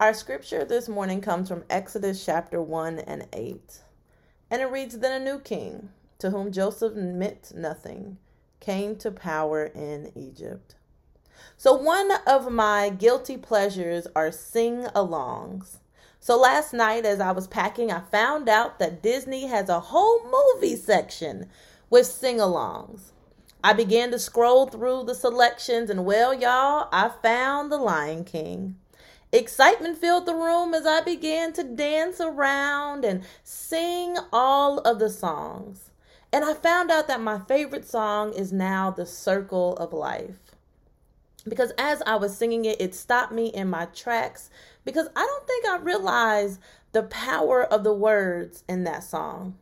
Our scripture this morning comes from Exodus chapter 1 and 8. And it reads, Then a new king, to whom Joseph meant nothing, came to power in Egypt. So one of my guilty pleasures are sing-alongs. So last night as I was packing, I found out that Disney has a whole movie section with sing-alongs. I began to scroll through the selections, and well, y'all, I found The Lion King. Excitement filled the room as I began to dance around and sing all of the songs. And I found out that my favorite song is now The Circle of Life. Because as I was singing it, it stopped me in my tracks because I don't think I realized the power of the words in that song.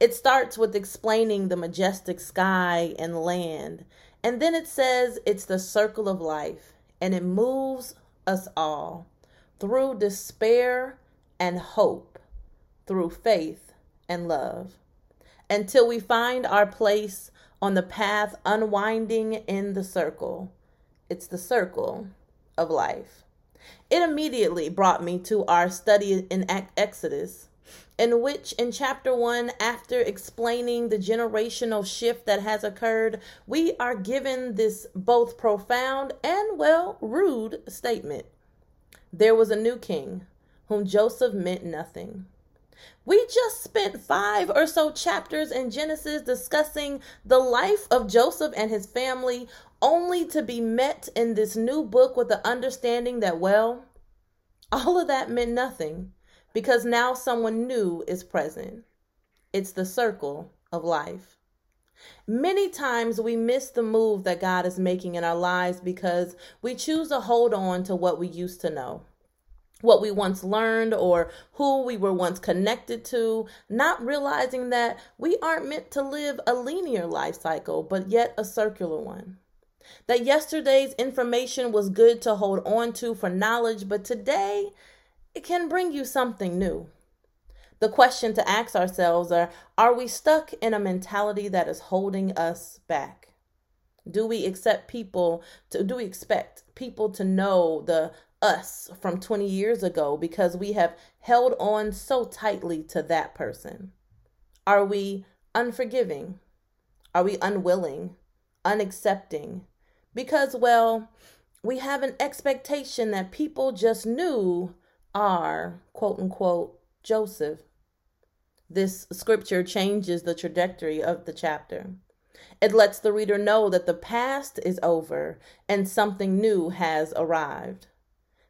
It starts with explaining the majestic sky and land, and then it says it's the circle of life, and it moves us all through despair and hope, through faith and love, until we find our place on the path unwinding in the circle. It's the circle of life. It immediately brought me to our study in Exodus, in which in chapter 1, after explaining the generational shift that has occurred, we are given this both profound and, well, rude statement. There was a new king whom Joseph meant nothing. We just spent 5 or so chapters in Genesis discussing the life of Joseph and his family, only to be met in this new book with the understanding that, well, all of that meant nothing, because now someone new is present. It's the circle of life. Many times we miss the move that God is making in our lives because we choose to hold on to what we used to know, what we once learned, or who we were once connected to, not realizing that we aren't meant to live a linear life cycle, but yet a circular one. That yesterday's information was good to hold on to for knowledge, but today, it can bring you something new. The question to ask ourselves are we stuck in a mentality that is holding us back? Do we expect people to know the us from 20 years ago because we have held on so tightly to that person? Are we unforgiving? Are we unwilling, unaccepting? Because, well, we have an expectation that people just knew are, quote unquote, Joseph. This scripture changes the trajectory of the chapter. It lets the reader know that the past is over and something new has arrived.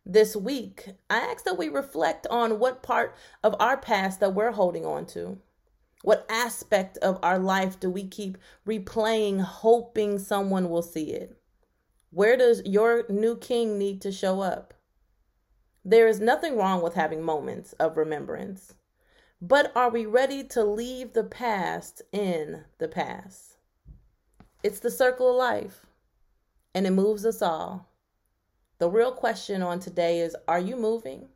this week, I ask that we reflect on what part of our past that we're holding on to. What aspect of our life do we keep replaying, hoping someone will see it? Where does your new king need to show up? There is nothing wrong with having moments of remembrance, but are we ready to leave the past in the past? It's the circle of life, and it moves us all. The real question on today is, are you moving?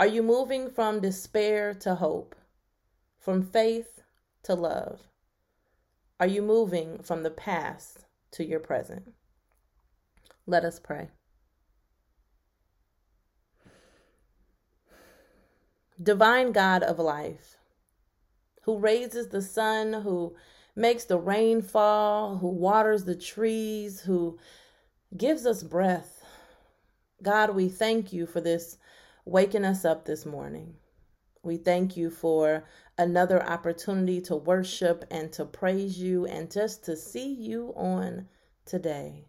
Are you moving from despair to hope? From faith to love? Are you moving from the past to your present? Let us pray. Divine God of life, who raises the sun, who makes the rain fall, who waters the trees, who gives us breath. God, we thank you for this, waking us up this morning. We thank you for another opportunity to worship and to praise you and just to see you on today.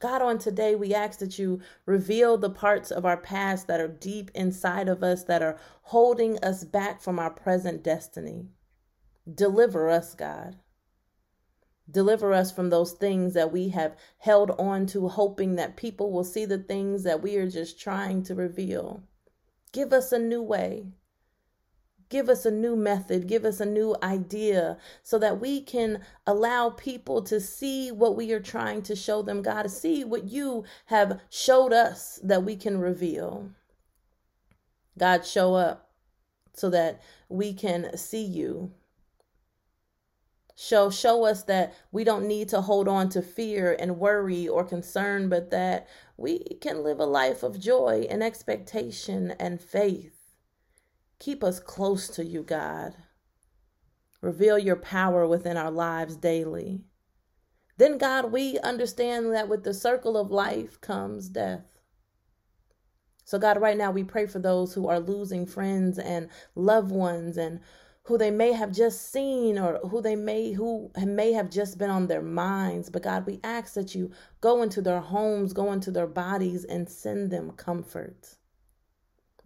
God, on today, we ask that you reveal the parts of our past that are deep inside of us, that are holding us back from our present destiny. Deliver us, God. Deliver us from those things that we have held on to, hoping that people will see the things that we are just trying to reveal. Give us a new way. Give us a new method. Give us a new idea so that we can allow people to see what we are trying to show them, God, to see what you have showed us that we can reveal. God, show up so that we can see you. Show us that we don't need to hold on to fear and worry or concern, but that we can live a life of joy and expectation and faith. Keep us close to you, God. Reveal your power within our lives daily. Then, God, we understand that with the circle of life comes death. So, God, right now we pray for those who are losing friends and loved ones and who they may have just seen or who may have just been on their minds. But, God, we ask that you go into their homes, go into their bodies and send them comfort.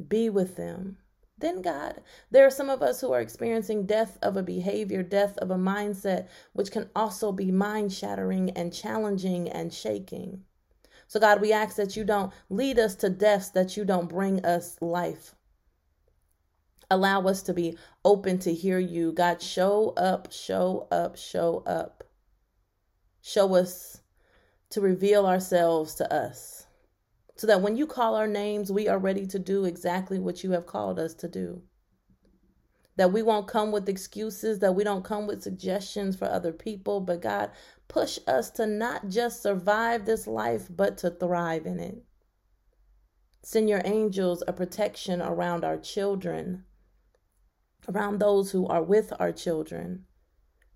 Be with them. Then, God, there are some of us who are experiencing death of a behavior, death of a mindset, which can also be mind-shattering and challenging and shaking. So, God, we ask that you don't lead us to deaths, that you don't bring us life. Allow us to be open to hear you. God, show up, show up, show up. Show us to reveal ourselves to us, so that when you call our names, we are ready to do exactly what you have called us to do. That we won't come with excuses, that we don't come with suggestions for other people, but God, push us to not just survive this life, but to thrive in it. Send your angels a protection around our children, around those who are with our children.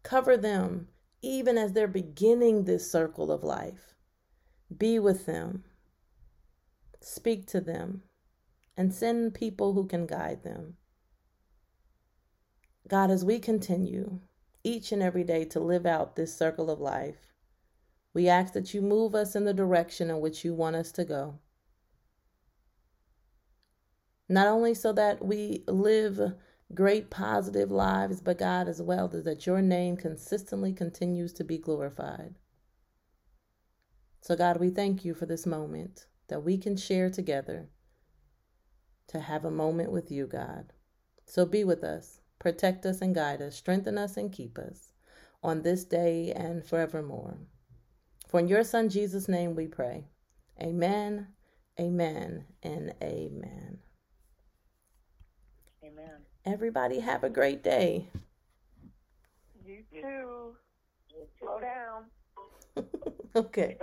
Cover them, even as they're beginning this circle of life. Be with them. Speak to them and send people who can guide them. God, as we continue each and every day to live out this circle of life, we ask that you move us in the direction in which you want us to go. Not only so that we live great positive lives, but God, as well, that your name consistently continues to be glorified. So God, we thank you for this moment that we can share together to have a moment with you, God. So be with us, protect us and guide us, strengthen us and keep us on this day and forevermore. For in your Son Jesus' name we pray. Amen, amen, and amen. Amen. Everybody have a great day. You too. Slow down. Okay.